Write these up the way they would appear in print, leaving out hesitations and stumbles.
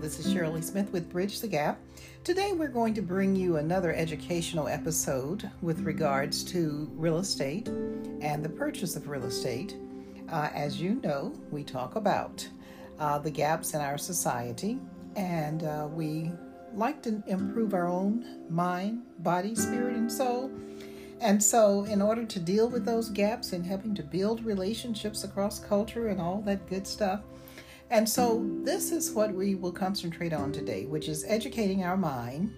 This is Shirley Smith with Bridge the Gap. Today we're going to bring you another educational episode with regards to real estate and the purchase of real estate. As you know, we talk about the gaps in our society, and we like to improve our own mind, body, spirit, and soul. And so in order to deal with those gaps and helping to build relationships across culture and all that good stuff. And so this is what we will concentrate on today, which is educating our mind.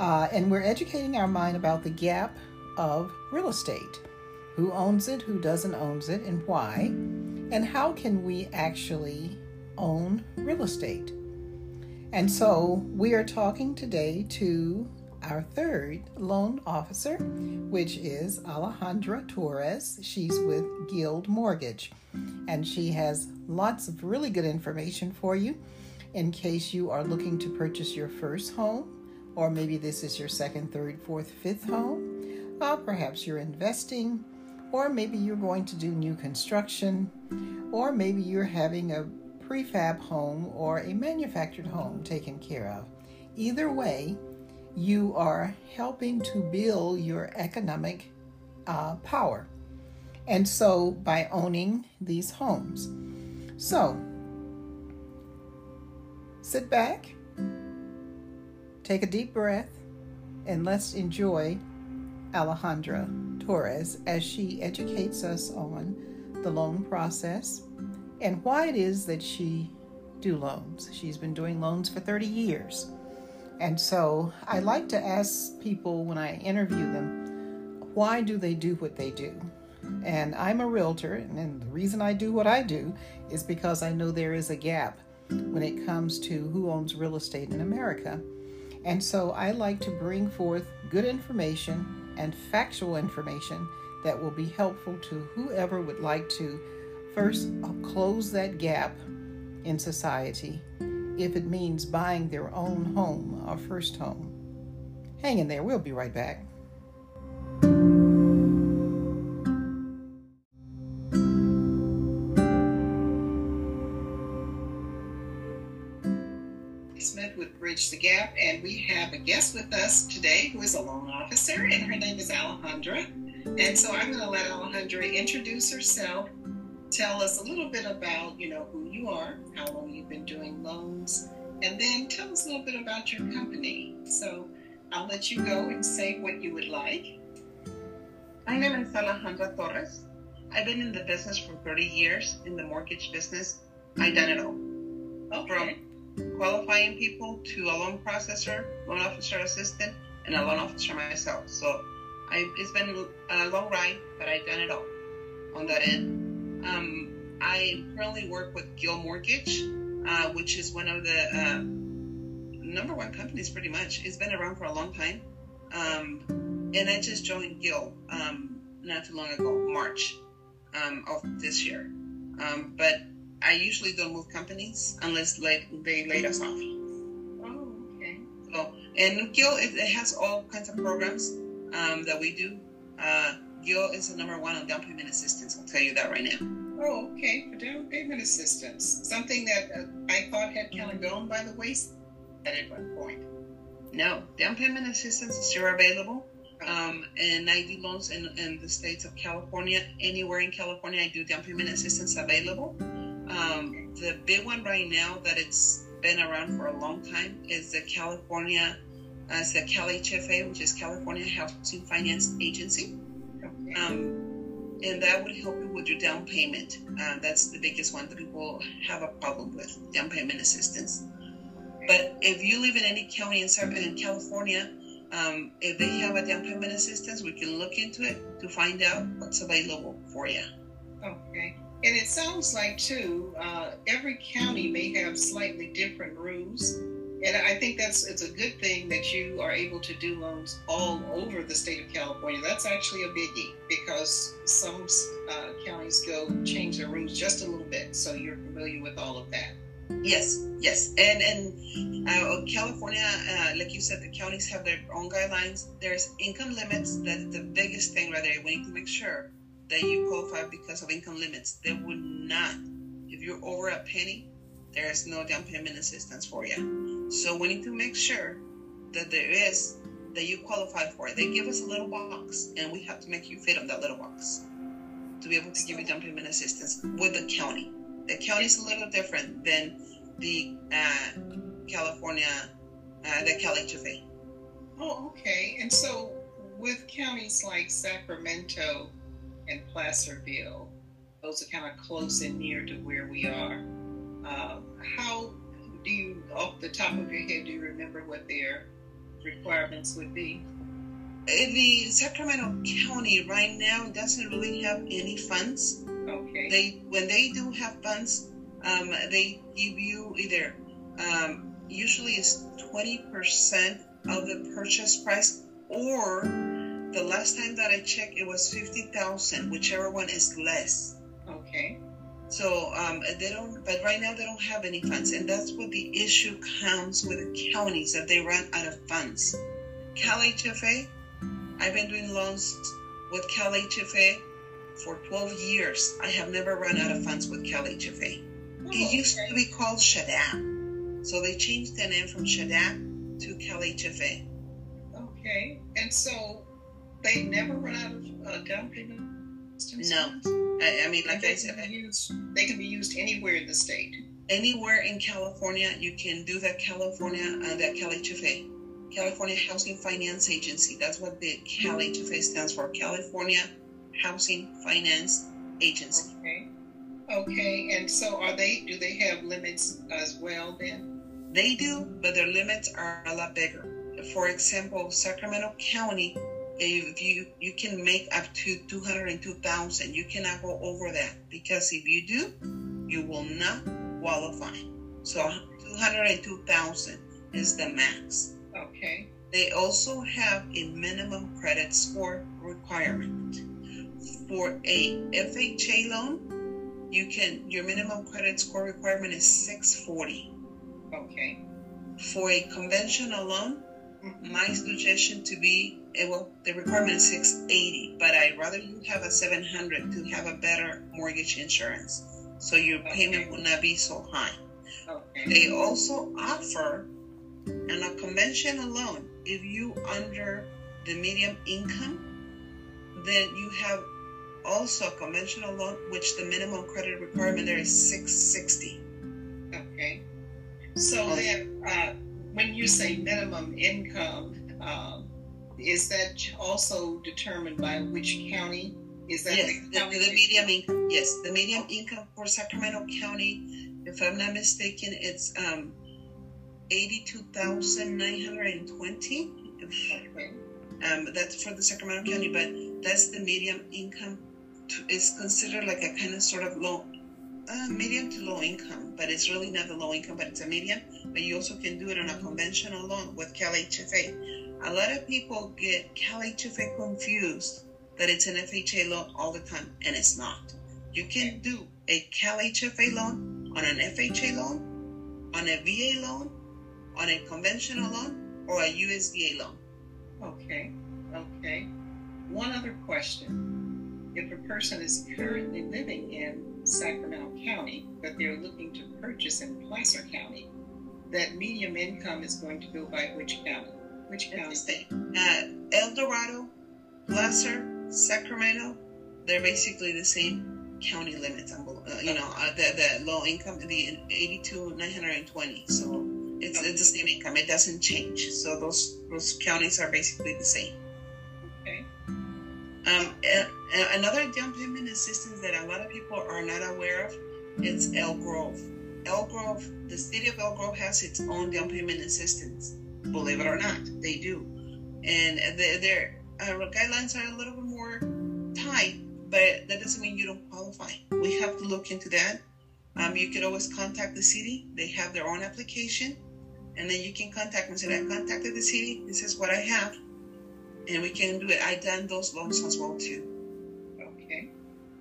And we're educating our mind about the gap of real estate. Who owns it, who doesn't own it, and why? And how can we actually own real estate? And so we are talking today to our third loan officer, which is Alejandra Torres. She's with Guild Mortgage, and she has lots of really good information for you in case you are looking to purchase your first home, or maybe this is your second, third, fourth, fifth home. Perhaps you're investing, or maybe you're going to do new construction, or maybe you're having a prefab home or a manufactured home taken care of. Either way, you are helping to build your economic power. And so by owning these homes. So sit back, take a deep breath, and let's enjoy Alejandra Torres as she educates us on the loan process and why it is that she does loans. She's been doing loans for 30 years. And so I like to ask people when I interview them, why do they do what they do? And I'm a realtor, and the reason I do what I do is because I know there is a gap when it comes to who owns real estate in America. And so I like to bring forth good information and factual information that will be helpful to whoever would like to first close that gap in society, if it means buying their own home or first home. Hang in there, we'll be right back. Smith with Bridge the Gap, and we have a guest with us today who is a loan officer, and her name is Alejandra. And so I'm going to let Alejandra introduce herself. Tell us a little bit about, who you are, how long you've been doing loans, and then tell us a little bit about your company. So I'll let you go and say what you would like. My name is Alejandra Torres. I've been in the business for 30 years, in the mortgage business. I've done it all. Okay. From qualifying people to a loan processor, loan officer assistant, and a loan officer myself. So it's been a long ride, but I've done it all on that end. I currently work with Guild Mortgage, which is one of the number one companies pretty much. It's been around for a long time. And I just joined Guild not too long ago, March of this year. But I usually don't move companies unless they laid us off. Oh, okay. So, and Guild, it has all kinds of programs that we do. Guild is the number one on down payment assistance. I'll tell you that right now. Oh, okay. For down payment assistance. Something that I thought had kind of gone by the wayside at one point. No. Down payment assistance is still available. And I do loans in the states of California. Anywhere in California, I do down payment assistance available. The big one right now that it's been around for a long time is the California, it's the CalHFA, which is California Housing Finance Agency. And that would help you with your down payment. That's the biggest one that people have a problem with, down payment assistance. But if you live in any county in California, if they have a down payment assistance, we can look into it to find out what's available for you. Okay. And it sounds like, too, every county may have slightly different rules. And I think it's a good thing that you are able to do loans all over the state of California. That's actually a biggie because some counties go change their rules just a little bit. So you're familiar with all of that. Yes, yes. And California, like you said, the counties have their own guidelines. There's income limits. That's the biggest thing right there. We need to make sure that you qualify because of income limits. They would not, if you're over a penny, there's no down payment assistance for you. So we need to make sure that that you qualify for it. They give us a little box, and we have to make you fit on that little box to be able to give you down payment assistance with the county. The county is a little different than the the CalHFA. Oh, okay. And so with counties like Sacramento and Placerville, those are kind of close and near to where we are. How do you, off the top of your head, do you remember what their requirements would be? The Sacramento County right now doesn't really have any funds. Okay. When they do have funds, they give you either, usually it's 20% of the purchase price, or the last time that I checked, it was $50,000, whichever one is less. Okay. So but right now they don't have any funds, and that's what the issue comes with the counties, that they run out of funds. CalHFA, I've been doing loans with CalHFA for 12 years. I have never run out of funds with CalHFA. Oh, it used to be called SHADAP, so they changed the name from SHADAP to CalHFA. Okay, and so they never run out of down payment? No. I mean, like I said, they can be used anywhere in the state. Anywhere in California, you can do that that CalHFA, California Housing Finance Agency. That's what the CalHFA stands for, California Housing Finance Agency. Okay. Okay, and so do they have limits as well then? They do, but their limits are a lot bigger. For example, Sacramento County, if you can make up to $202,000, you cannot go over that, because if you do, you will not qualify. So $202,000 is the max. Okay. They also have a minimum credit score requirement. For a FHA loan, your minimum credit score requirement is 640. Okay. For a conventional loan, my suggestion to be, the requirement is 680, but I'd rather you have a 700 to have a better mortgage insurance, so your payment will not be so high. Okay. They also offer, on a conventional loan, if you under the medium income, then you have also a conventional loan, which the minimum credit requirement there is 660. Okay. So then, when you say minimum income, is that also determined by which county? Is that the median income? Yes, the median income for Sacramento County, if I'm not mistaken, it's $82,920. Okay. That's for the Sacramento County, but that's the median income. It's considered like a kind of sort of low, medium to low income, but it's really not the low income, but it's a medium. But you also can do it on a conventional loan with CalHFA. A lot of people get CalHFA confused that it's an FHA loan all the time, and it's not. You can do a CalHFA loan on an FHA loan, on a VA loan, on a conventional loan, or a USDA loan. Okay, okay. One other question. If a person is currently living in Sacramento County, but they're looking to purchase in Placer County, that medium income is going to go by which county? Which county? El Dorado, Placer, Sacramento, they're basically the same county limits. The low income, the $82,920. So it's the same income. It doesn't change. So those counties are basically the same. Okay. Another down payment assistance that a lot of people are not aware of, it's Elk Grove. Elk Grove, the city of Elk Grove has its own down payment assistance. Believe it or not, they do. And their guidelines are a little bit more tight, but that doesn't mean you don't qualify. We have to look into that. You could always contact the city. They have their own application. And then you can contact them and say, I contacted the city. This is what I have. And we can do it. I've done those loans as well, too. Okay.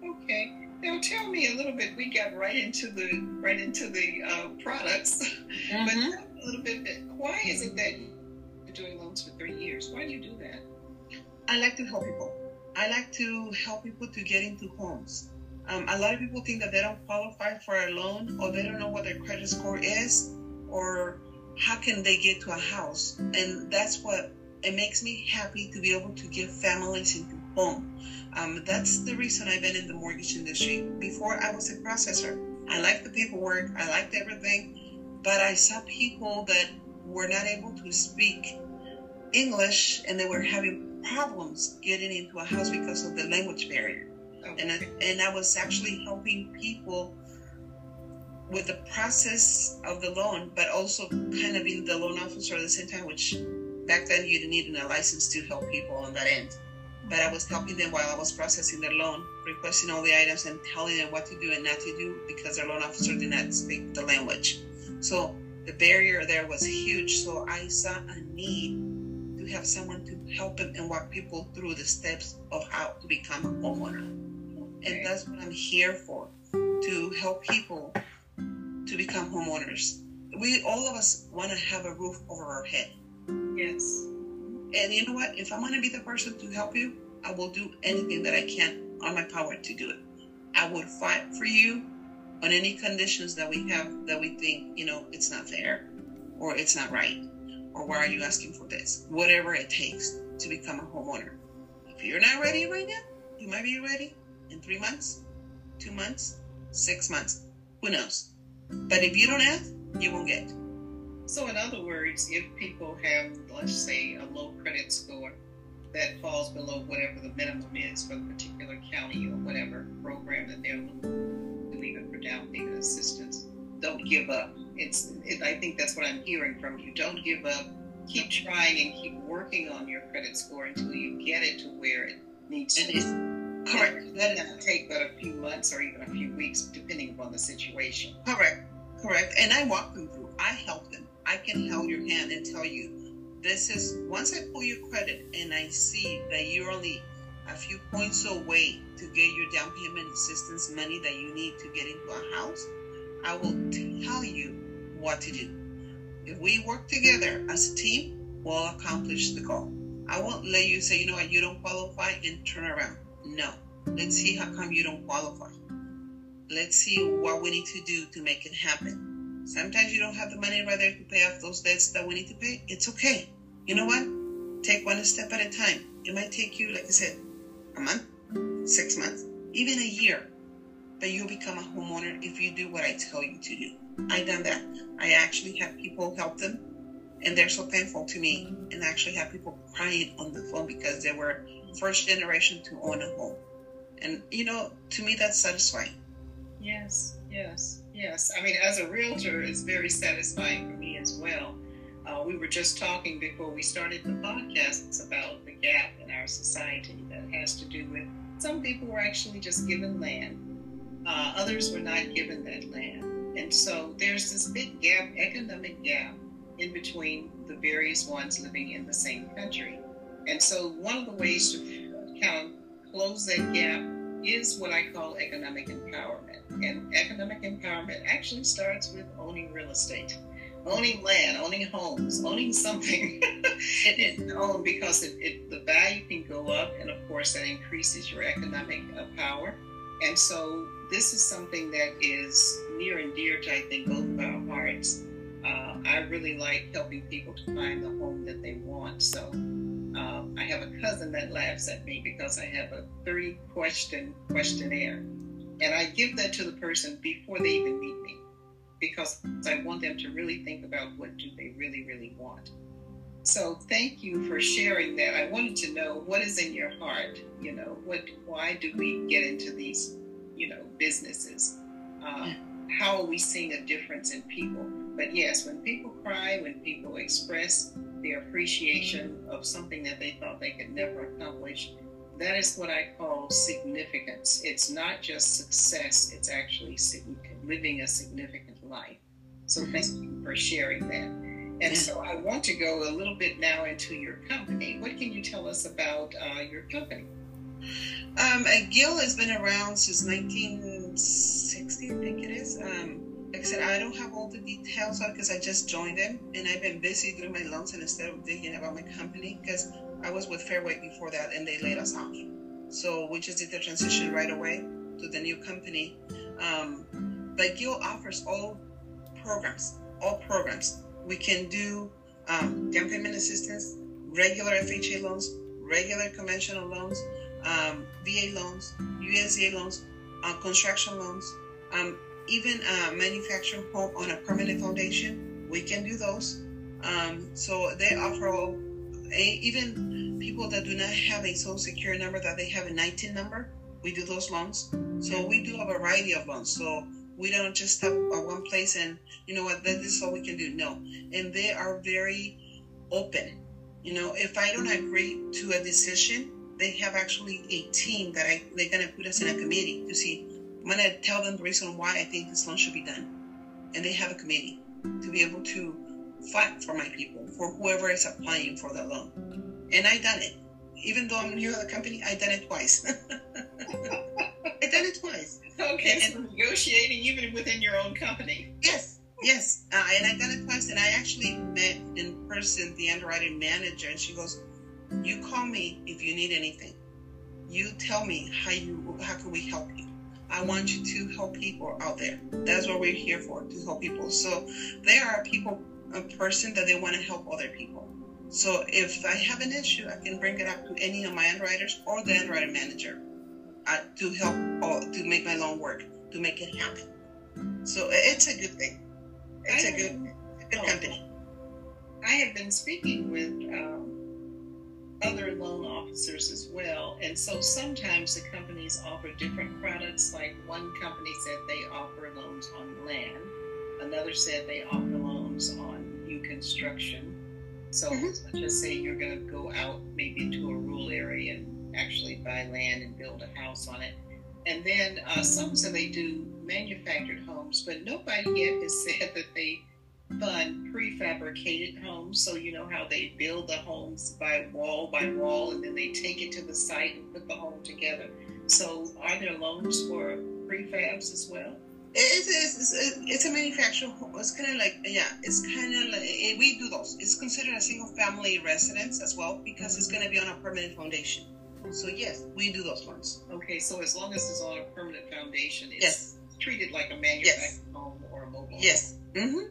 Okay. Now tell me a little bit. We got right into the products, but a little bit. Why is it that you're doing loans for 3 years? Why do you do that? I like to help people. I like to help people to get into homes. A lot of people think that they don't qualify for a loan, or they don't know what their credit score is, or how can they get to a house. And that's what it makes me happy to be able to give families into home. That's the reason I've been in the mortgage industry. Before, I was a processor. I liked the paperwork. I liked everything. But I saw people that were not able to speak English, and they were having problems getting into a house because of the language barrier. Okay. And I was actually helping people with the process of the loan, but also kind of being the loan officer at the same time, which back then you didn't need a license to help people on that end. But I was helping them while I was processing their loan, requesting all the items and telling them what to do and not to do, because their loan officer did not speak the language. So the barrier there was huge. So I saw a need to have someone to help them and walk people through the steps of how to become a homeowner. And that's what I'm here for, to help people to become homeowners. We, all of us, want to have a roof over our head. Yes. And you know what? If I'm going to be the person to help you, I will do anything that I can on my power to do it. I would fight for you on any conditions that we have that we think, you know, it's not fair, or it's not right, or why are you asking for this? Whatever it takes to become a homeowner. If you're not ready right now, you might be ready in 3 months, 2 months, 6 months. Who knows? But if you don't ask, you won't get. So in other words, if people have, let's say, a low credit score that falls below whatever the minimum is for the particular county or whatever program that they're leaving for down payment assistance, don't give up. I think that's what I'm hearing from you. Don't give up. Keep trying and keep working on your credit score until you get it to where it needs to be. Correct. That doesn't take but a few months or even a few weeks, depending upon the situation. Correct. Correct. And I walk them through. I help them. I can hold your hand and tell you, this is, once I pull your credit and I see that you're only a few points away to get your down payment assistance money that you need to get into a house, I will tell you what to do. If we work together as a team, we'll accomplish the goal. I won't let you say, you know what, you don't qualify, and turn around. No. Let's see how come you don't qualify. Let's see what we need to do to make it happen. Sometimes you don't have the money right there to pay off those debts that we need to pay. It's okay. You know what? Take one step at a time. It might take you, like I said, a month, 6 months, even a year. But you'll become a homeowner if you do what I tell you to do. I done that. I actually have people help them, and they're so thankful to me. And I actually have people crying on the phone because they were first generation to own a home. And, you know, to me, that's satisfying. Yes, yes. Yes, I mean, as a realtor, it's very satisfying for me as well. We were just talking before we started the podcast about the gap in our society that has to do with some people were actually just given land. Others were not given that land. And so there's this big gap, economic gap, in between the various ones living in the same country. And so one of the ways to kind of close that gap is what I call economic empowerment. And economic empowerment actually starts with owning real estate, owning land, owning homes, owning something. And own, because the value can go up, and of course that increases your economic power. And so this is something that is near and dear to, I think, both of our hearts. I really like helping people to find the home that they want. So I have a cousin that laughs at me because I have a 30-question questionnaire. And I give that to the person before they even meet me, because I want them to really think about what do they really, really want. So thank you for sharing that. I wanted to know what is in your heart, you know, why do we get into these, you know, businesses? How are we seeing a difference in people? But yes, when people cry, when people express their appreciation of something that they thought they could never accomplish, that is what I call significance. It's not just success, it's actually living a significant life. So thank you for sharing that. And so I want to go a little bit now into your company. What can you tell us about your company? Guild has been around since 1960, I think it is. Like I said, I don't have all the details because I just joined them, and I've been busy doing my loans instead of thinking about my company, because I was with Fairway before that, and they laid us off. So we just did the transition right away. to the new company. The Guild offers all programs. We can do down payment assistance, regular FHA loans, regular conventional loans, VA loans, USDA loans, construction loans, even manufacturing home on a permanent foundation. We can do those. So they offer even people that do not have a Social Security number, that they have a 19 number. We do those loans. So we do a variety of loans. So we don't just stop at one place and, you know what, this is all we can do. No. And they are very open. You know, if I don't agree to a decision, they have actually a team that they're going to put us in a committee to see. I'm going to tell them the reason why I think this loan should be done. And they have a committee to be able to fight for my people, for whoever is applying for the loan. And I've done it. Even though I'm new to the company, I've done it twice. I've done it twice. Okay, and, so negotiating even within your own company. Yes. And I've done it twice. And I actually met in person the underwriting manager, and she goes, "You call me if you need anything. You tell me how can we help you. I want you to help people out there. That's what we're here for, to help people." So they are a person that they want to help other people. So if I have an issue, I can bring it up to any of my underwriters or the underwriting manager to help to make my loan work, to make it happen. So it's a good thing. It's a good company. I have been speaking with other loan officers as well, and so sometimes the companies offer different products. Like one company said they offer loans on land, another said they offer loans on new construction. So let's just say you're going to go out maybe into a rural area and actually buy land and build a house on it. And then some say they do manufactured homes, but nobody yet has said that they fund prefabricated homes. So you know how they build the homes by wall, and then they take it to the site and put the home together. So are there loans for prefabs as well? It's a manufactured home. It's kind of like we do those. It's considered a single family residence as well, because it's going to be on a permanent foundation. So yes, we do those ones. Okay, so as long as it's on a permanent foundation, it's treated like a manufactured home or a mobile home.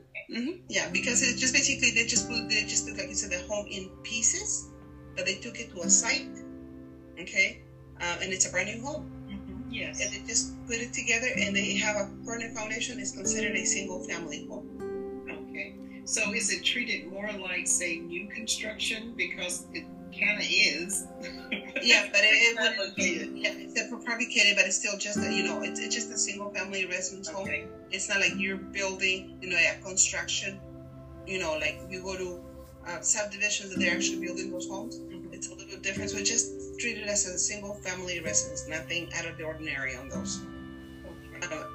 Yeah, because it's just basically they just took, like you said, the home in pieces, but they took it to a site, and it's a brand new home. Yes, and they just put it together, and they have a permanent foundation. It's considered a single family home. Okay, so is it treated more like, say, new construction, because it kind of is? Yeah, but it wouldn't be. Yeah, it's prefabricated, but it's still just a, it's just a single family residence home. It's not like you're building, a construction, like you go to subdivisions and they're actually building those homes. It's a little bit different. So it's just treated as a single family residence, nothing out of the ordinary on those.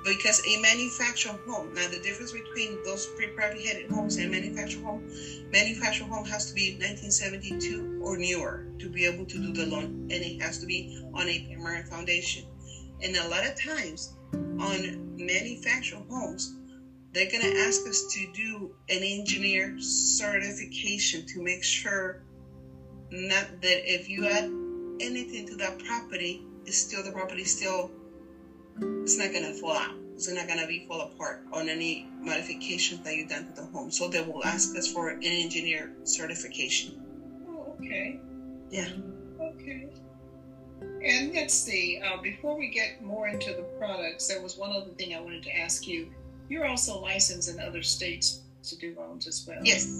Because a manufactured home, now the difference between those prefabricated homes and manufactured home has to be 1972 or newer to be able to do the loan, and it has to be on a permanent foundation. And a lot of times on manufactured homes, they're going to ask us to do an engineer certification to make sure not that if you add anything to that property, it's not going to fall out. It's not going to fall apart on any modifications that you've done to the home. So they will ask us for an engineer certification. Oh, okay. Yeah. Okay. And let's see, before we get more into the products, there was one other thing I wanted to ask you. You're also licensed in other states to do loans as well. Yes.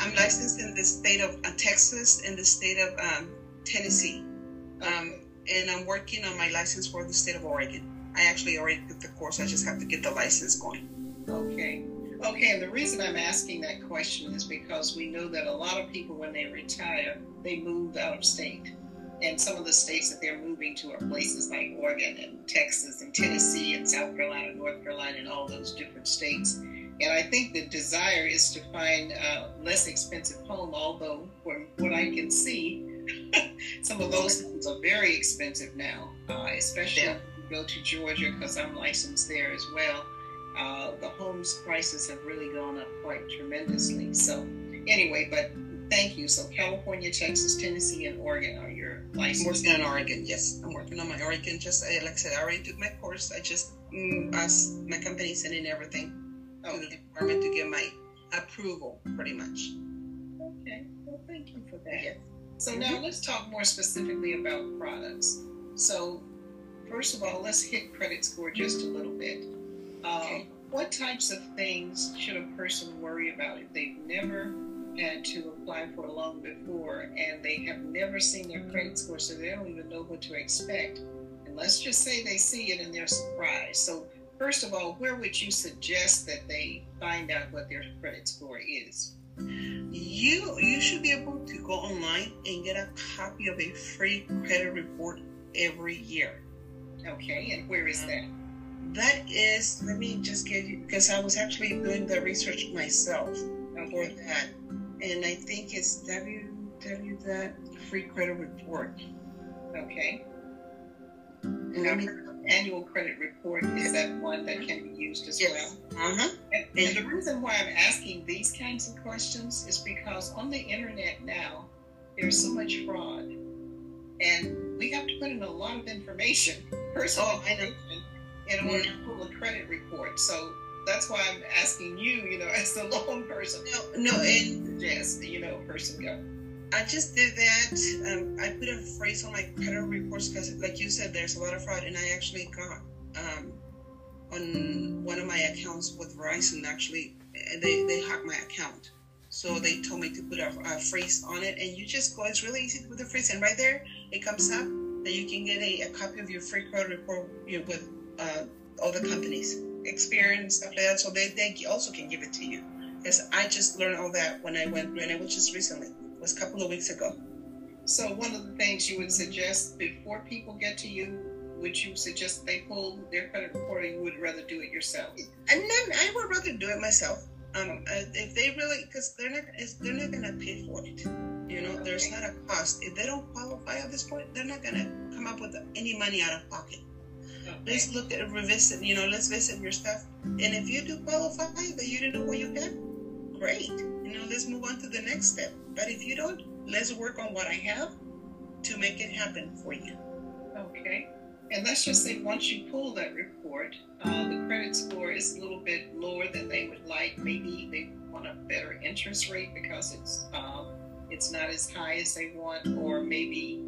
I'm licensed in the state of Texas and the state of Tennessee. And I'm working on my license for the state of Oregon. I actually already took the course. I just have to get the license going. Okay. And the reason I'm asking that question is because we know that a lot of people, when they retire, they move out of state. And some of the states that they're moving to are places like Oregon and Texas and Tennessee and South Carolina, North Carolina, and all those different states. And I think the desire is to find a less expensive home, although from what I can see, some of those homes are very expensive now, especially if you go to Georgia, because I'm licensed there as well. The homes prices have really gone up quite tremendously. So anyway, but thank you. So California, Texas, Tennessee, and Oregon are your I'm working on Oregon. Yes, I'm working on my Oregon. Just like I said, I already took my course. I just asked my company sending everything to the department to get my approval, pretty much. Okay. Well, thank you for that. Yes. So now let's talk more specifically about products. So first of all, let's hit credit score just a little bit. Okay. What types of things should a person worry about if they've never had to apply for a loan before and they have never seen their credit score, so they don't even know what to expect? And let's just say they see it and they're surprised. So first of all, where would you suggest that they find out what their credit score is? You should be able to go online and get a copy of a free credit report every year. Okay, and where is that? That is, let me just get you, because I was actually doing the research myself for that. And I think it's Free Credit Report. Okay. Annual credit report is that one that can be used as well. And the reason why I'm asking these kinds of questions is because on the internet now, there's so much fraud. And we have to put in a lot of information, personal information, in order to pull a credit report. So that's why I'm asking you, you know, as the loan person. I just did that. I put a phrase on my credit reports because, like you said, there's a lot of fraud, and I actually got on one of my accounts with Verizon. Actually, they hacked my account, so they told me to put a phrase on it, and you just go. It's really easy to put the phrase, and right there it comes up that you can get a copy of your free credit report, you know, with all the companies, Experian, stuff like that. So they also can give it to you. Because I just learned all that when I went through, and it was just recently. A couple of weeks ago. So one of the things you would suggest before people get to you, would you suggest they pull their credit report, or you would rather do it yourself? And then I would rather do it myself. If they really, because they're not gonna pay for it. You know, there's not a cost. If they don't qualify at this point, they're not gonna come up with any money out of pocket. Let's look at revisit. You know, let's visit your stuff. And if you do qualify, that you do what you can, great. You know, let's move on to the next step. But if you don't, let's work on what I have to make it happen for you. Okay. And let's just say once you pull that report, the credit score is a little bit lower than they would like. Maybe they want a better interest rate because it's not as high as they want, or maybe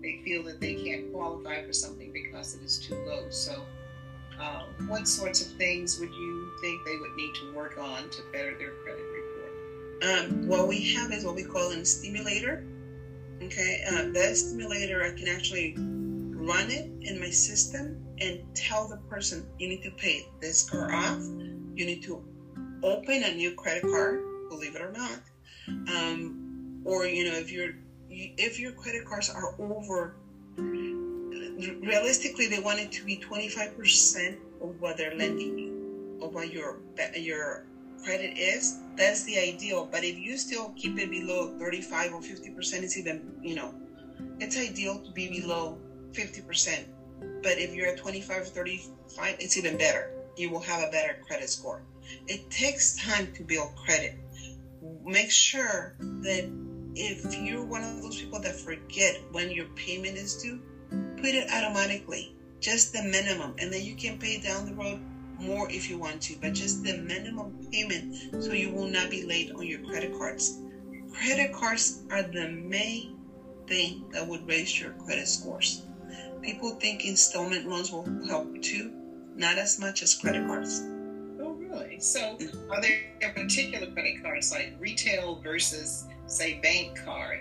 they feel that they can't qualify for something because it is too low. So what sorts of things would you think they would need to work on to better their credit report? What we have is what we call a stimulator. Okay, that stimulator, I can actually run it in my system and tell the person, you need to pay this car off, you need to open a new credit card, believe it or not, or you know, if your credit cards are over, realistically they want it to be 25% of what they're lending you, of what your credit is. That's the ideal, but if you still keep it below 35 or 50%, it's even, you know, it's ideal to be below 50%, but if you're at 25 or 35, it's even better. You will have a better credit score. It takes time to build credit. Make sure that if you're one of those people that forget when your payment is due, put it automatically, just the minimum, and then you can pay down the road more if you want to, but just the minimum payment so you will not be late on your credit cards. Credit cards are the main thing that would raise your credit scores. People think installment loans will help too, not as much as credit cards. Oh, really? So are there particular credit cards like retail versus, say, bank card?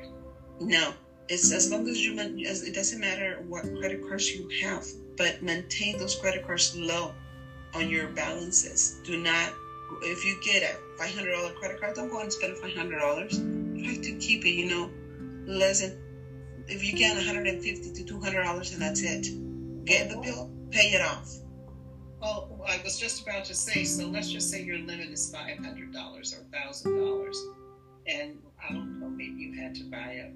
No, it's as long as it doesn't matter what credit cards you have, but maintain those credit cards low on your balances. Do not, if you get a $500 credit card, don't go and spend $500. Try to keep it, you know, less than, if you get $150 to $200, and that's it. Get the bill, pay it off. Well, I was just about to say, so let's just say your limit is $500 or $1,000, and I don't know, maybe you had to buy a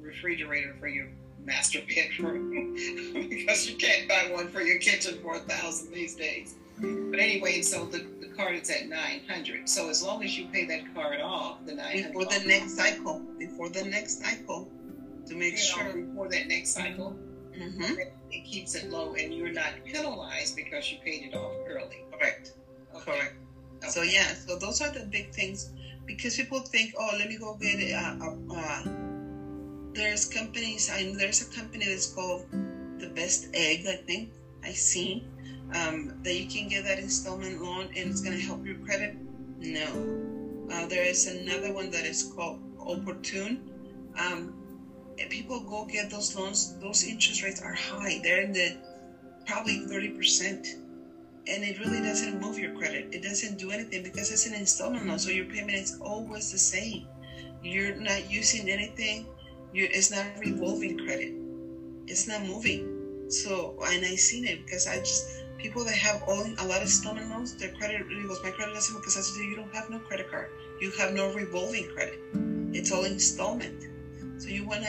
refrigerator for your master bedroom because you can't buy one for your kitchen for $1,000 these days. But anyway, so the card is at $900. So as long as you pay that card off, the $900 before the next cycle, to make sure before that next cycle, that it keeps it low and you're not penalized because you paid it off early. Correct. Okay. Correct. Okay. So yeah, so those are the big things, because people think, oh, let me go get it. There's companies, there's a company that's called the Best Egg, I think I seen, that you can get that installment loan and it's going to help your credit. No. There is another one that is called Opportune. And people go get those loans. Those interest rates are high. They're in the probably 30%. And it really doesn't move your credit. It doesn't do anything because it's an installment loan. So your payment is always the same. You're not using anything. It's not revolving credit. It's not moving. So, and I seen it because people that have a lot of installment loans, their credit really goes, my credit doesn't, because I said, you don't have no credit card. You have no revolving credit. It's all installment. So they want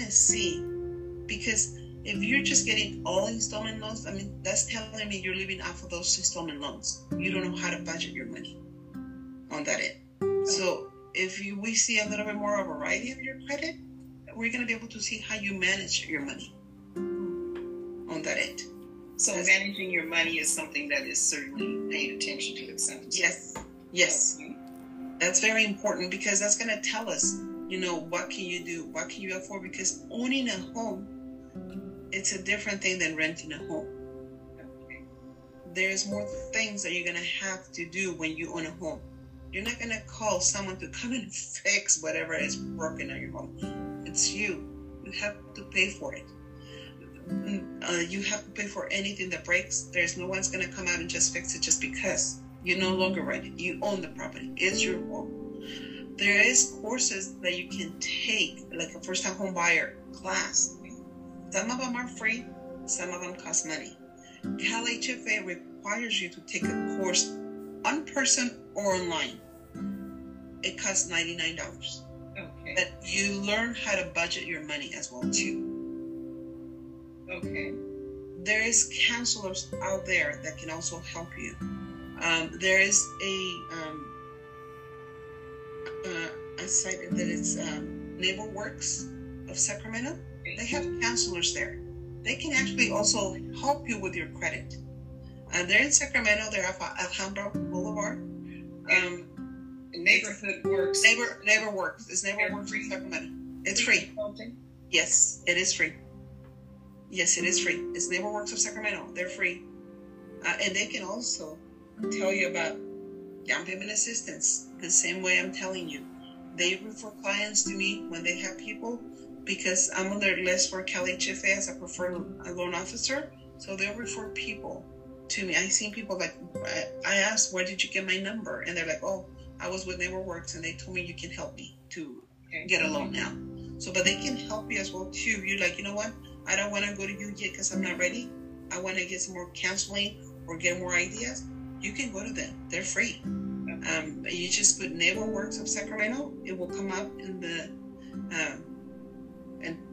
to see, because if you're just getting all installment loans, that's telling me you're living off of those installment loans. You don't know how to budget your money on that end. So if we see a little bit more of a variety of your credit, we're going to be able to see how you manage your money on that end. So managing your money is something that is certainly paid attention to. Yes. Yes. Okay. That's very important, because that's going to tell us, what can you do? What can you afford? Because owning a home, it's a different thing than renting a home. Okay. There's more things that you're going to have to do when you own a home. You're not going to call someone to come and fix whatever is broken on your home. It's you. You have to pay for it. You have to pay for anything that breaks. There's no one's going to come out and just fix it just because you no longer rent it. You own the property. It's your home. There is courses that you can take, like a first-time home buyer class. Some of them are free. Some of them cost money. CalHFA requires you to take a course in person or online. It costs $99. Okay. But you learn how to budget your money as well, too. Okay. There is counselors out there that can also help you. There is a site that is NeighborWorks of Sacramento. They have counselors there. They can actually also help you with your credit. They're in Sacramento. They're off Alejandra Boulevard. NeighborWorks. It's NeighborWorks in Sacramento. It's free. Yes, it is free. Yes, it is free. It's NeighborWorks of Sacramento. They're free. And they can also tell you about down payment assistance, the same way I'm telling you. They refer clients to me when they have people, because I'm on their list for CalHFA as a preferred loan officer. So they'll refer people to me. I've seen people like, I asked, where did you get my number? And they're like, oh, I was with NeighborWorks and they told me you can help me to get a loan now. So, but they can help you as well too. You're like, you know what? I don't want to go to you yet because I'm not ready. I want to get some more counseling or get more ideas. You can go to them. They're free. Okay. You just put NeighborWorks of Sacramento. It will come up in the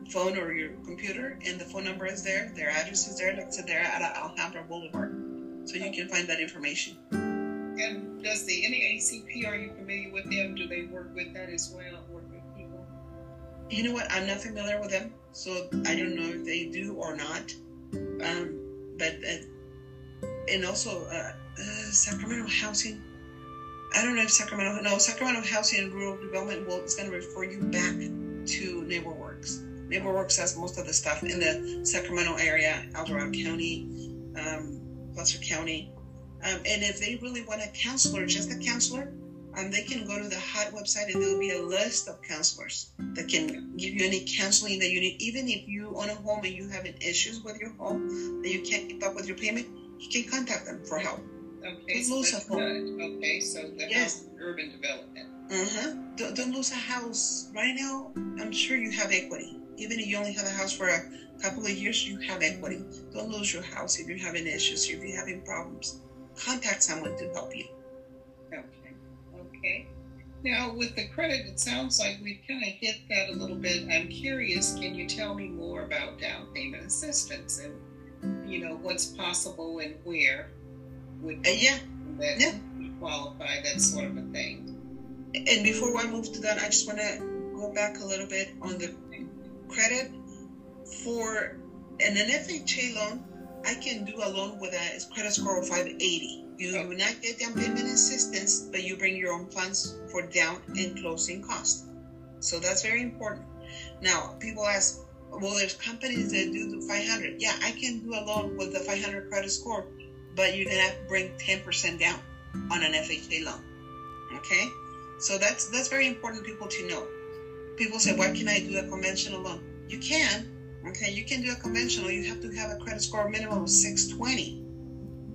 phone or your computer, and the phone number is there. Their address is there. That's there at Alhambra Boulevard. So you can find that information. And does the NAACP, are you familiar with them? Do they work with that as well? You know what? I'm not familiar with them, so I don't know if they do or not. Sacramento Housing. I don't know if Sacramento Housing and Rural Development is going to refer you back to NeighborWorks. NeighborWorks has most of the stuff in the Sacramento area, El Dorado County, Placer County. And if they really want a counselor, just a counselor, they can go to the HUD website and there will be a list of counselors that can give you any counseling that you need. Even if you own a home and you have issues with your home that you can't keep up with your payment, you can contact them for help. Okay, so lose a home. Good. Okay, so the house, urban development. Don't lose a house. Right now, I'm sure you have equity. Even if you only have a house for a couple of years, you have equity. Don't lose your house if you're having issues, if you're having problems. Contact someone to help you. Okay. Now, with the credit, it sounds like we've kind of hit that a little bit. I'm curious, can you tell me more about down payment assistance and, what's possible and where would qualify, that sort of a thing? And before I move to that, I just want to go back a little bit on the credit for an FHA loan. I can do a loan with a credit score of 580. You do not get down payment assistance, but you bring your own funds for down and closing costs. So that's very important. Now, people ask, well, there's companies that do 500. Yeah, I can do a loan with the 500 credit score, but you're gonna have to bring 10% down on an FHA loan. Okay, so that's very important people to know. People say, why can't I do a conventional loan? You can. Okay, you can do a conventional. You have to have a credit score minimum of 620.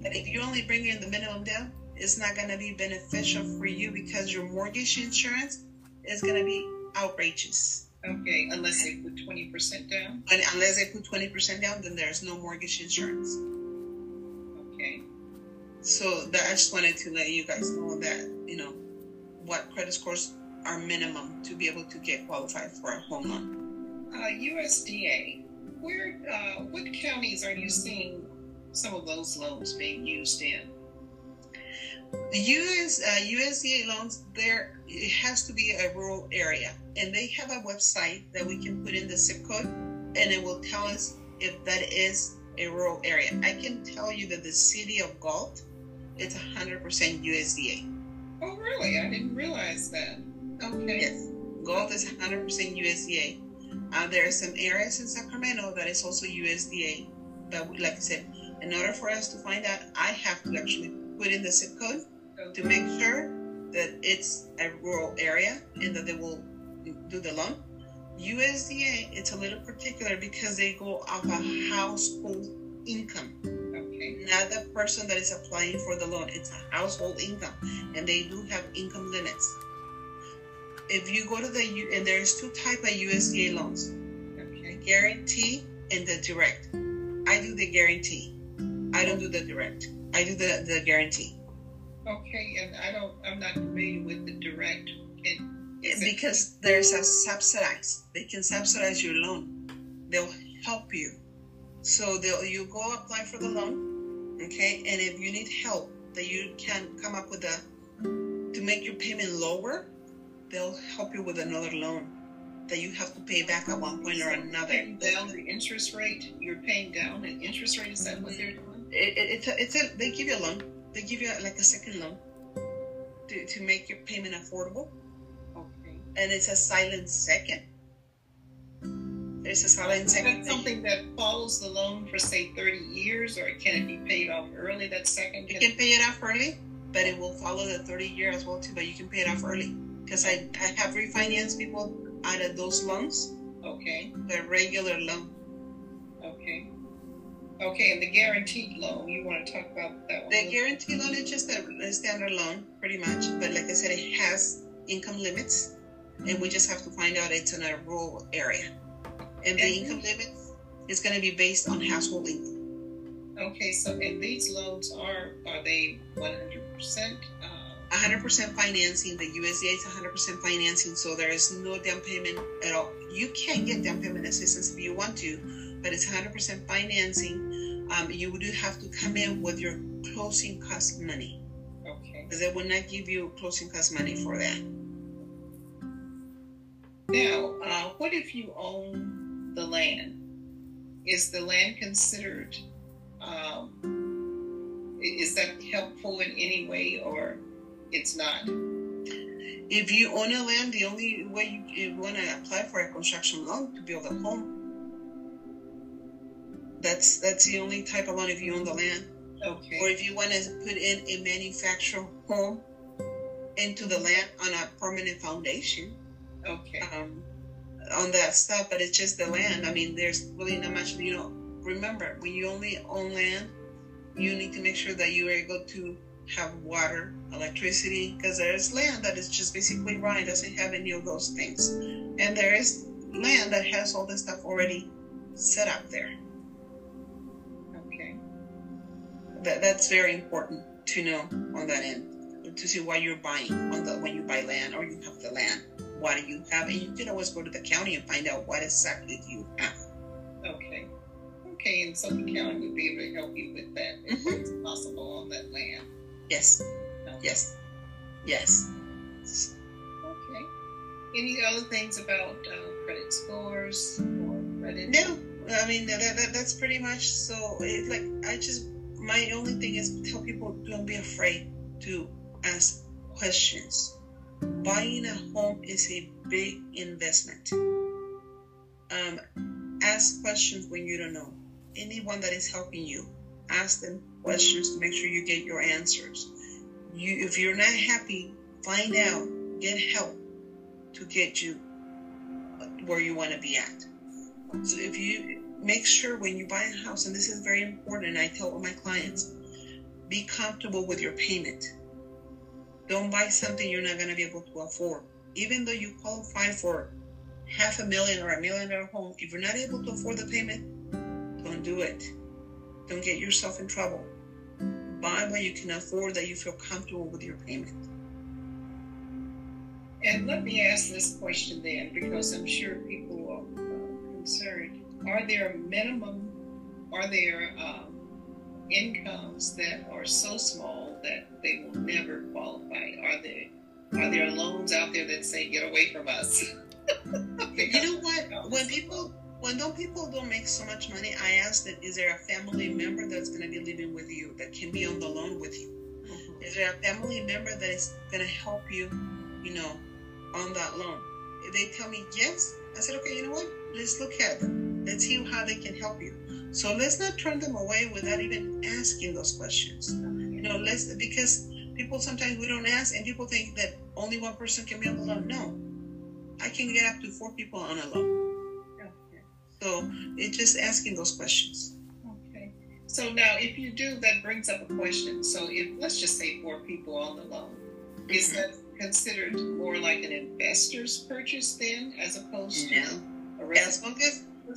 But if you only bring in the minimum down, it's not going to be beneficial for you because your mortgage insurance is going to be outrageous. Okay, unless they put 20% down? And unless they put 20% down, then there's no mortgage insurance. Okay. So I just wanted to let you guys know that, you know, what credit scores are minimum to be able to get qualified for a home loan. USDA, where, what counties are you seeing some of those loans being used in? The USDA loans, it has to be a rural area, and they have a website that we can put in the zip code, and it will tell us if that is a rural area. I can tell you that the city of Galt, it's 100% USDA. Oh, really? I didn't realize that. Okay. Yes, Galt is 100% USDA. There are some areas in Sacramento that is also USDA, but like I said, in order for us to find out, I have to actually put in the zip code to make sure that it's a rural area and that they will do the loan. USDA, it's a little particular because they go off a household income, not the person that is applying for the loan. It's a household income, and they do have income limits. If you go to and there's two types of USDA loans, the guarantee and the direct. I do the guarantee. I don't do the direct. I do the guarantee. Okay, and I'm not familiar with the direct. Because there's a subsidize. They can subsidize your loan. They'll help you. So you go apply for the loan, okay? And if you need help, that you can come up with to make your payment lower, they'll help you with another loan that you have to pay back at one point or another. Paying down the interest rate, you're paying down an interest rate. Is that what they're doing? They give you a loan. They give you like a second loan to make your payment affordable. Okay. And it's a silent second. There's a silent second. Is that something that follows the loan for say 30 years, or can it be paid off early? That second. You can pay it off early, but it will follow the 30 year as well too. But you can pay it off early. Because I have refinanced people out of those loans. Okay. The regular loan. Okay. Okay, and the guaranteed loan, you want to talk about that one? The guaranteed loan is just a standard loan, pretty much. But like I said, it has income limits, and we just have to find out it's in a rural area. And the income limit is going to be based on household income. Okay, so and these loans are they 100%? 100% financing. The USDA is 100% financing, so there is no down payment at all. You can get down payment assistance if you want to, but it's 100% financing. You do have to come in with your closing cost money. Okay. Because they will not give you closing cost money for that. Now, what if you own the land? Is the land considered, is that helpful in any way, or it's not? If you own a land, the only way you want to apply for a construction loan to build a home. That's the only type of loan if you own the land. Okay. Or if you want to put in a manufactured home into the land on a permanent foundation. Okay. On that stuff, but it's just the land. I mean, there's really not much, you know. Remember, when you only own land, you need to make sure that you are able to have water, electricity, because there is land that is just basically raw and doesn't have any of those things. And there is land that has all this stuff already set up there. Okay. That's very important to know on that end, to see why you're buying when you buy land or you have the land. What do you have? And you can always go to the county and find out what exactly you have. Okay. Okay, and so the county would be able to help you with that if it's possible on that land. Yes. Okay. Yes. Yes. Okay. Any other things about credit scores? Or already? No, I mean that's pretty much. So it's like my only thing is tell people, don't be afraid to ask questions. Buying a home is a big investment. Ask questions when you don't know. Anyone that is helping you, ask them questions to make sure you get your answers. If you're not happy, find out, get help to get you where you want to be at. So if you make sure when you buy a house, and this is very important, I tell all my clients, be comfortable with your payment. Don't buy something you're not going to be able to afford. Even though you qualify for $500,000 or $1 million home, if you're not able to afford the payment, don't do it. Don't get yourself in trouble. Buy what you can afford, that you feel comfortable with your payment. And let me ask this question then, because I'm sure people are concerned. Are there minimum, incomes that are so small that they will never qualify? Are there loans out there that say, get away from us? You know what? When people don't make so much money, I ask them, is there a family member that's going to be living with you, that can be on the loan with you? Mm-hmm. Is there a family member that is going to help you, you know, on that loan? If they tell me yes, I said, okay, you know what? Let's look at them. Let's see how they can help you. So let's not turn them away without even asking those questions. You know, because people sometimes we don't ask, and people think that only one person can be on the loan. No, I can get up to 4 people on a loan. Okay. So it's just asking those questions. Okay. So now, if you do, that brings up a question. So if, let's just say 4 people on the loan, mm-hmm. Is that considered more like an investor's purchase then, as opposed to a rental?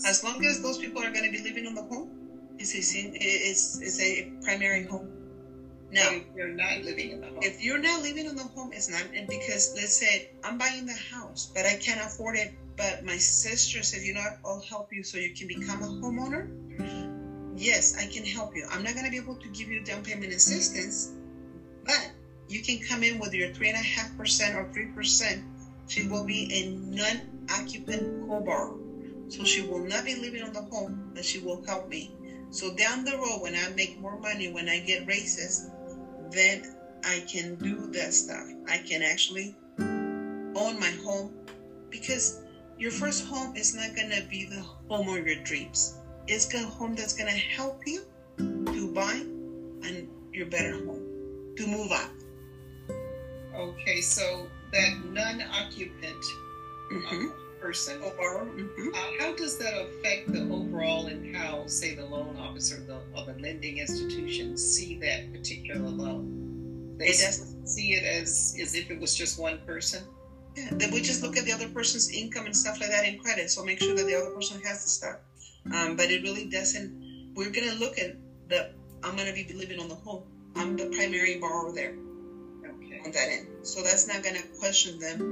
As long as those people are going to be living on the home, it's a primary home. Now, if you're not living in the home. If you're not living in the home, it's not. And because let's say I'm buying the house, but I can't afford it. But my sister said, you know, I'll help you so you can become a homeowner. Yes, I can help you. I'm not going to be able to give you down payment assistance, but you can come in with your 3.5% or 3%. She will be a non-occupant co-borrower. So she will not be living on the home, but she will help me. So down the road, when I make more money, when I get raises, then I can do that stuff. I can actually own my home, because your first home is not going to be the home of your dreams. It's a home that's going to help you to buy and your better home, to move up. Okay, so that non-occupant person, how does that affect the overall, and how, say, the loan officer or the lending institution see that particular loan? They see it as if it was just one person? Yeah, then we just look at the other person's income and stuff like that in credit, so make sure that the other person has the stuff. But it really doesn't, we're going to look at the, I'm going to be living on the home. I'm the primary borrower there. Okay. On that end. So that's not going to question them.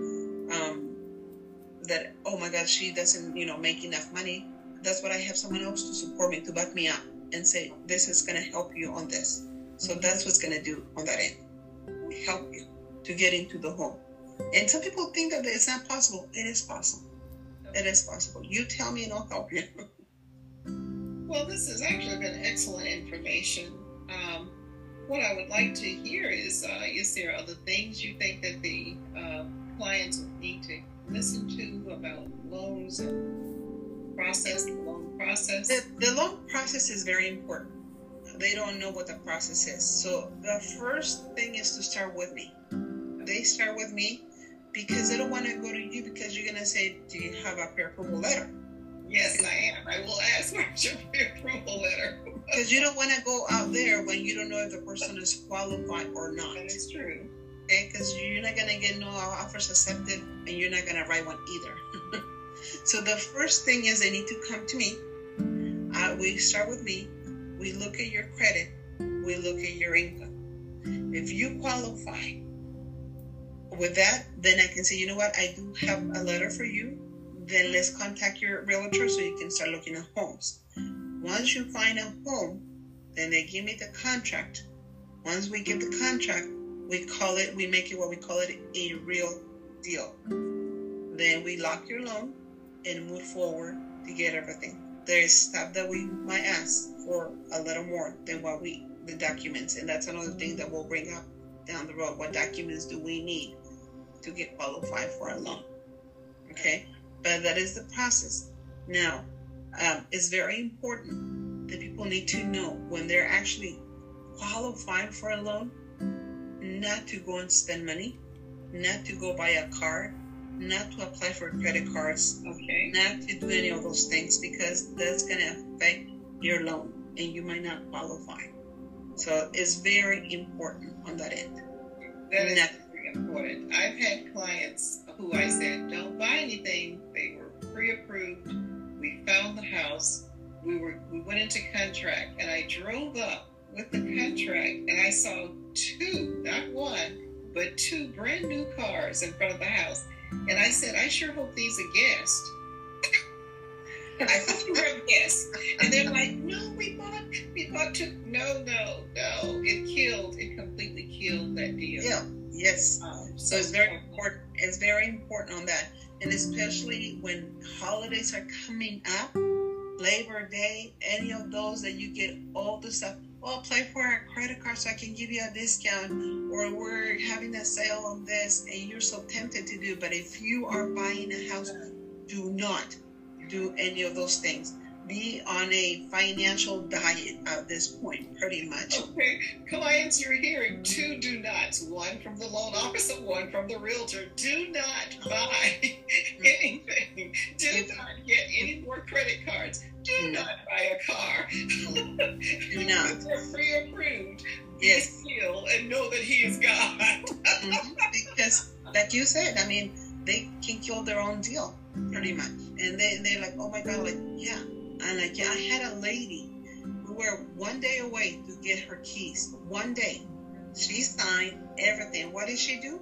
That, oh my God, she doesn't, you know, make enough money. That's what I have someone else to support me, to back me up and say, this is going to help you on this. So that's what's going to do on that end. Help you to get into the home. And some people think that it's not possible. It is possible. It is possible. You tell me and I'll help you. Well, this has actually been excellent information. What I would like to hear is there other things you think that the clients would need to listen to about loans and process, the loan process? The loan process is very important. They don't know what the process is. So the first thing is to start with me. They start with me because they don't want to go to you, because you're going to say, do you have a pre-approval letter? Yes, I am. I will ask for your pre-approval letter. Because you don't want to go out there when you don't know if the person is qualified or not. That is true. Okay, because you're not going to get no offers accepted, and you're not going to write one either. So the first thing is they need to come to me. We start with me. We look at your credit. We look at your income. If you qualify with that, then I can say, you know what, I do have a letter for you. Then let's contact your realtor so you can start looking at homes. Once you find a home, then they give me the contract. Once we get the contract, we make it a real deal. Then we lock your loan and move forward to get everything. There's stuff that we might ask for a little more than what the documents, and that's another thing that we'll bring up down the road. What documents do we need to get qualified for a loan? Okay, but that is the process. Now, it's very important that people need to know when they're actually qualified for a loan, not to go and spend money, not to go buy a car, not to apply for credit cards, okay, not to do any of those things, because that's going to affect your loan and you might not qualify. So it's very important on that end. That is very important. I've had clients who I said, don't buy anything. They were pre-approved. We found the house. We went into contract, and I drove up with the contract, and I saw two, not one, but two brand new cars in front of the house. And I said, I sure hope these are guests. I hope you were guests. And they're like, no, we bought two. No. It completely killed that deal. Yeah, yes. So it's very important. It's very important on that. And especially when holidays are coming up, Labor Day, any of those that you get all the stuff. Well, apply for our credit card so I can give you a discount, or we're having a sale on this, and you're so tempted to do. But if you are buying a house, do not do any of those things. Be on a financial diet at this point, pretty much. Okay, clients, you're hearing two do nots, one from the loan officer, one from the realtor. Do not buy anything. Do not get any more credit cards. Do not buy a car. Do not. They're pre-approved. Yes. Be still and know that He is God. Because, like you said, I mean, they can kill their own deal, pretty much. And they're like, oh my God, like, yeah. I'm like, yeah, I had a lady. We were one day away to get her keys. One day. She signed everything. What did she do?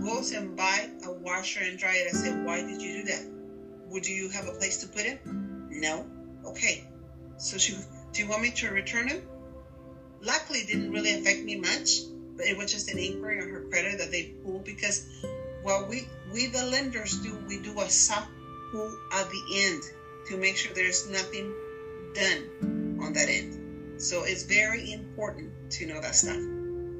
Goes and buy a washer and dryer. I said, why did you do that? Do you have a place to put it? No. Okay. So do you want me to return them? Luckily, it didn't really affect me much, but it was just an inquiry on her credit that they pulled, because what we the lenders do, we do a soft pull at the end to make sure there's nothing done on that end. So it's very important to know that stuff.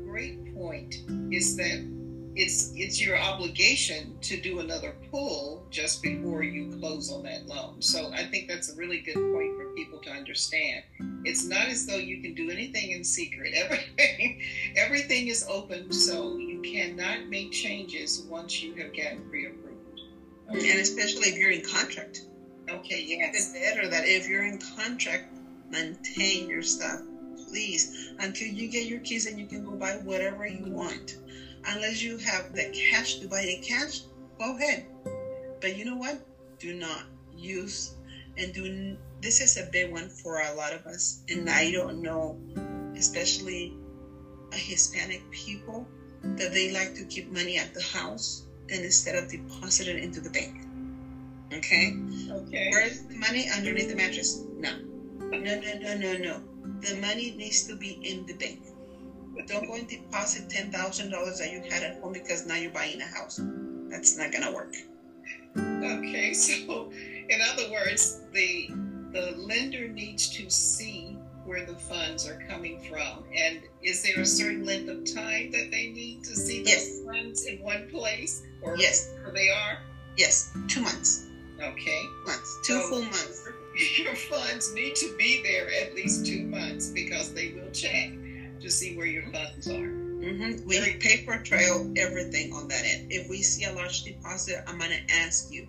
Great point is that it's your obligation to do another pull just before you close on that loan. So I think that's a really good point for people to understand. It's not as though you can do anything in secret. Everything is open, so you cannot make changes once you have gotten pre-approved. Okay. And especially if you're in contract. Okay, yes. It's better that if you're in contract, maintain your stuff, please, until you get your keys and you can go buy whatever you want. Unless you have the cash to buy the cash, go ahead. But you know what? Do not use, this is a big one for a lot of us, and I don't know, especially Hispanic people, that they like to keep money at the house and instead of deposit it into the bank. Okay. Where's the money? Underneath the mattress? No. The money needs to be in the bank. Don't go and deposit $10,000 that you had at home because now you're buying a house. That's not gonna work. Okay, so in other words, the lender needs to see where the funds are coming from, and is there a certain length of time that they need to see those funds in one place, or where they are? Yes, 2 months. Okay. Full months. Your funds need to be there at least 2 months, because they will check to see where your funds are. Mm-hmm. We paper trail everything on that end. If we see a large deposit, I'm going to ask you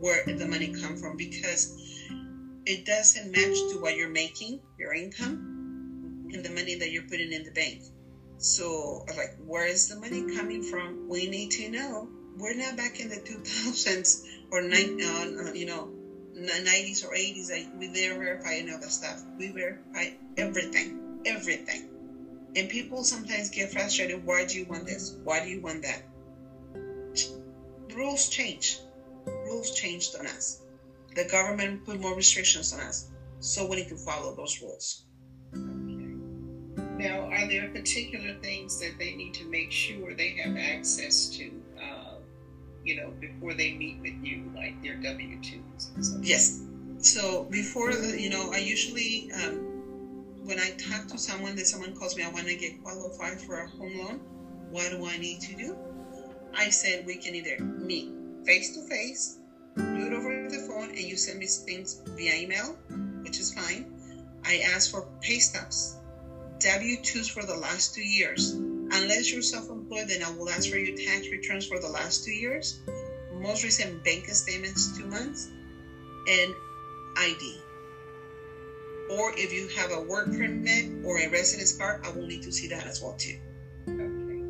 where the money come from, because it doesn't match to what you're making, your income, and the money that you're putting in the bank. So, like, where is the money coming from? We need to know. We're not back in the 2000s or 90s or 80s. We didn't verify any of the stuff. We verify everything. And people sometimes get frustrated. Why do you want this? Why do you want that? Rules change. Rules changed on us. The government put more restrictions on us. So we need to follow those rules. Okay. Now, are there particular things that they need to make sure they have access to? Before they meet with you, like their W-2s and stuff? Yes, So before, I usually, when I talk to someone, that someone calls me, I want to get qualified for a home loan. What do I need to do? I said, we can either meet face to face, do it over the phone, and you send me things via email, which is fine. I ask for pay stubs, W-2s for the last 2 years. Unless you're self-employed, then I will ask for your tax returns for the last 2 years, most recent bank statements, 2 months, and ID. Or if you have a work permit or a residence card, I will need to see that as well too. Okay.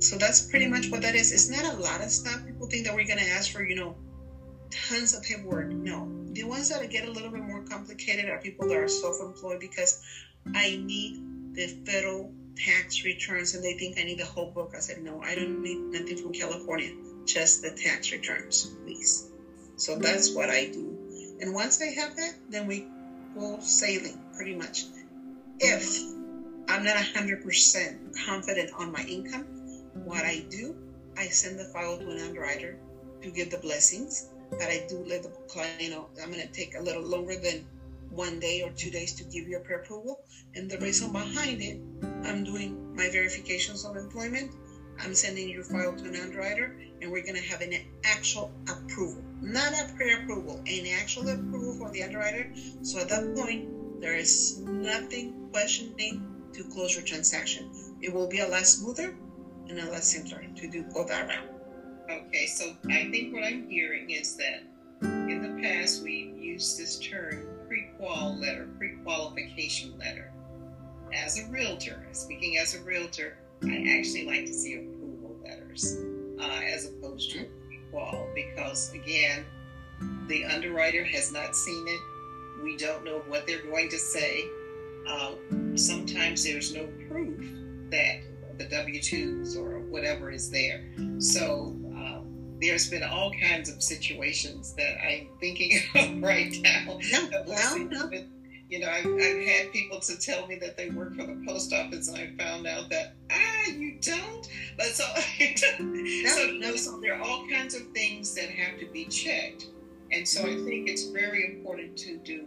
So that's pretty much what that is. It's not a lot of stuff. People think that we're going to ask for, tons of paperwork. No. The ones that get a little bit more complicated are people that are self-employed, because I need the federal tax returns, and they think I need the whole book. I said, no, I don't need nothing from California, just the tax returns, please. So that's what I do. And once I have that, then we go sailing pretty much. If I'm not 100% confident on my income, what I do, I send the file to an underwriter to get the blessings. But I do let the client know I'm going to take a little longer than 1 day or 2 days to give you a pre-approval. And the reason behind it, I'm doing my verifications of employment. I'm sending your file to an underwriter, and we're going to have an actual approval, not a pre-approval, an actual approval for the underwriter. So at that point, there is nothing questioning to close your transaction. It will be a lot smoother and a lot simpler to do all that route. Okay, so I think what I'm hearing is that in the past, we've used this term pre-qualification letter. As a realtor, speaking as a realtor, I actually like to see approval letters as opposed to pre-qual, because again, the underwriter has not seen it. We don't know what they're going to say. Sometimes there's no proof that the W-2s or whatever is there. So there's been all kinds of situations that I'm thinking of right now. I've had people to tell me that they work for the post office, and I found out that, you don't. But so there are all kinds of things that have to be checked. And so I think it's very important to do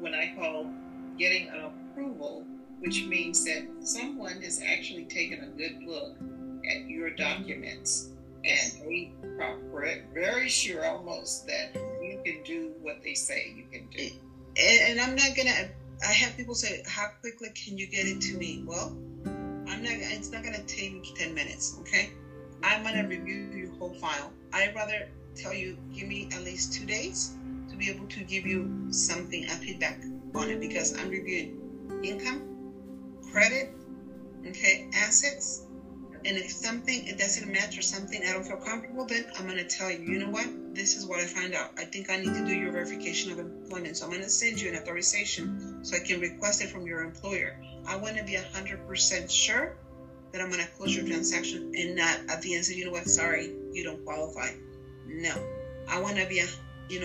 when I call getting an approval, which means that someone has actually taken a good look at your documents, and they are very sure almost that you can do what they say you can do. And I'm not going to, I have people say, how quickly can you get it to me? Well, it's not going to take me 10 minutes, okay? I'm going to review your whole file. I'd rather tell you, give me at least 2 days to be able to give you something, a feedback on it, because I'm reviewing income, credit, okay, assets, and if something, it doesn't match or something, I don't feel comfortable, then I'm going to tell you, you know what? This is what I find out. I think I need to do your verification of employment. So I'm going to send you an authorization so I can request it from your employer. I want to be 100% sure that I'm going to close your transaction and not at the end say, you know what? Sorry, you don't qualify. No, I want to be, 100%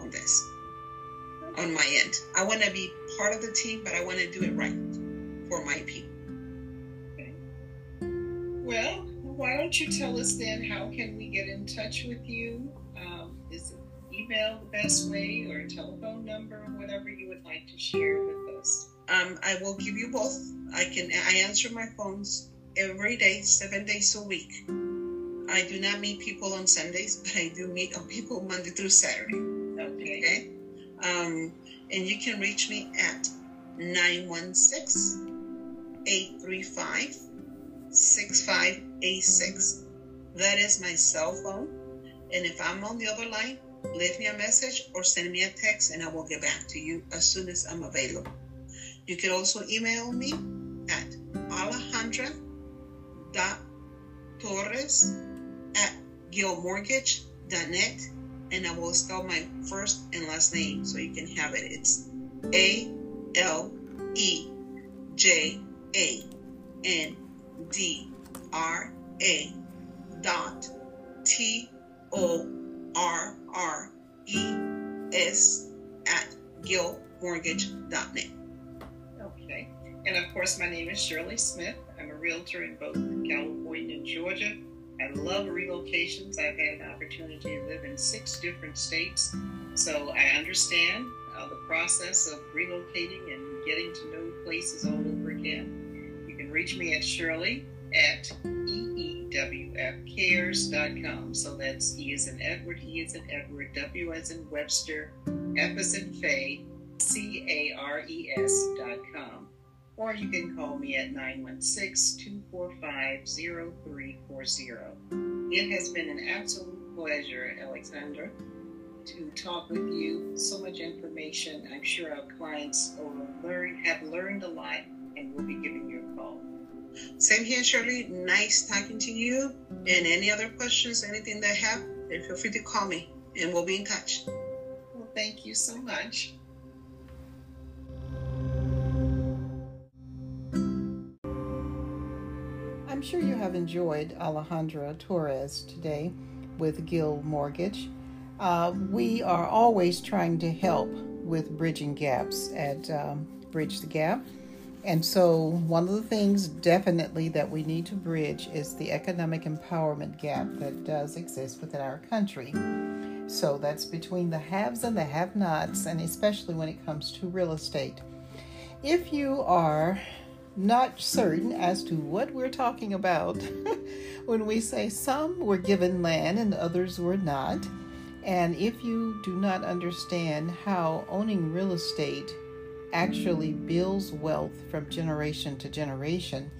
on this, on my end. I want to be part of the team, but I want to do it right for my people. Well, why don't you tell us then, how can we get in touch with you? Is email the best way, or a telephone number, whatever you would like to share with us? I will give you both. I answer my phones every day, 7 days a week. I do not meet people on Sundays, but I do meet people Monday through Saturday. Okay. And you can reach me at 916-835-6586. That is my cell phone, and if I'm on the other line, leave me a message or send me a text, and I will get back to you as soon as I'm available. You can also email me at alejandra.torres@guildmortgage.net, and I will spell my first and last name so you can have it. It's ALEJANDRA.TORRES@guildmortgage.net. Okay. And of course, my name is Shirley Smith. I'm a realtor in both California and Georgia. I love relocations. I've had an opportunity to live in 6 different states, so I understand the process of relocating and getting to know places all over again. You can reach me at Shirley@EEWFCares.com. So that's E as in Edward, E as in Edward, W as in Webster, F as in Faye, CARES.com. Or you can call me at 916-245-0340. It has been an absolute pleasure, Alexandra, to talk with you. So much information. I'm sure our clients have learned a lot, and we'll be giving you a call. Same here, Shirley. Nice talking to you. And any other questions, anything that I have, then feel free to call me, and we'll be in touch. Well, thank you so much. I'm sure you have enjoyed Alejandra Torres today with Guild Mortgage. We are always trying to help with bridging gaps at Bridge the Gap. And so one of the things definitely that we need to bridge is the economic empowerment gap that does exist within our country. So that's between the haves and the have-nots, and especially when it comes to real estate. If you are not certain as to what we're talking about when we say some were given land and others were not, and if you do not understand how owning real estate actually builds wealth from generation to generation,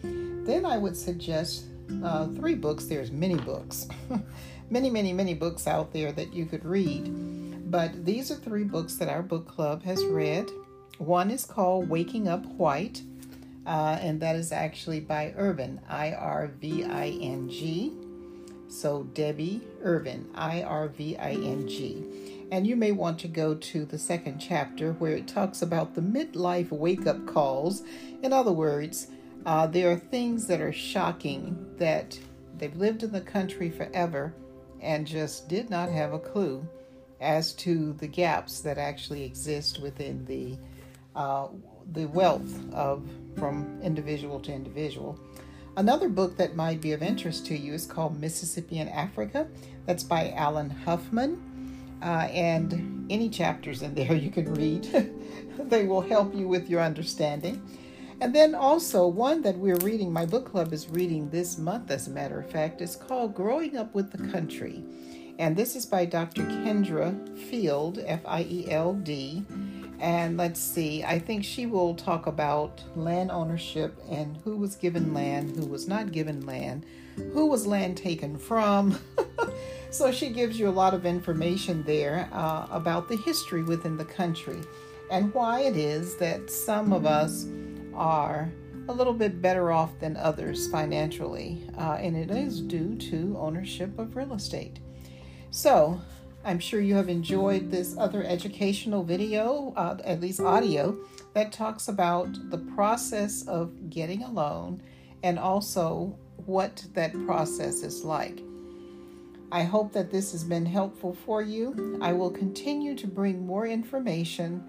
then I would suggest 3 books. There's many books, many books out there that you could read, but these are 3 books that our book club has read. One is called Waking Up White. And that is actually by Irving, Irving. So Debbie Irving, Irving. And you may want to go to the second chapter where it talks about the midlife wake-up calls. In other words, there are things that are shocking that they've lived in the country forever and just did not have a clue as to the gaps that actually exist within the wealth of from individual to individual. Another book that might be of interest to you is called Mississippi in Africa. That's by Alan Huffman. And any chapters in there you can read. They will help you with your understanding. And then also one that we're reading, my book club is reading this month, as a matter of fact, is called Growing Up with the Country. And this is by Dr. Kendra Field, F-I-E-L-D. And let's see, I think she will talk about land ownership and who was given land, who was not given land, who was land taken from. So she gives you a lot of information there about the history within the country and why it is that some of us are a little bit better off than others financially. And it is due to ownership of real estate. So I'm sure you have enjoyed this other educational video, at least audio, that talks about the process of getting a loan and also what that process is like. I hope that this has been helpful for you. I will continue to bring more information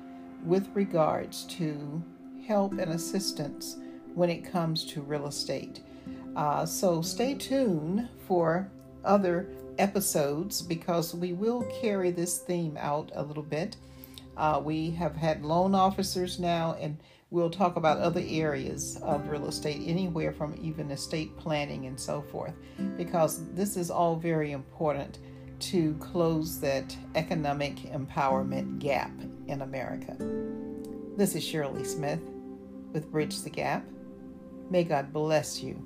with regards to help and assistance when it comes to real estate. So stay tuned for other episodes, because we will carry this theme out a little bit. We have had loan officers now, and we'll talk about other areas of real estate, anywhere from even estate planning and so forth, because this is all very important to close that economic empowerment gap in America. This is Shirley Smith with Bridge the Gap. May God bless you.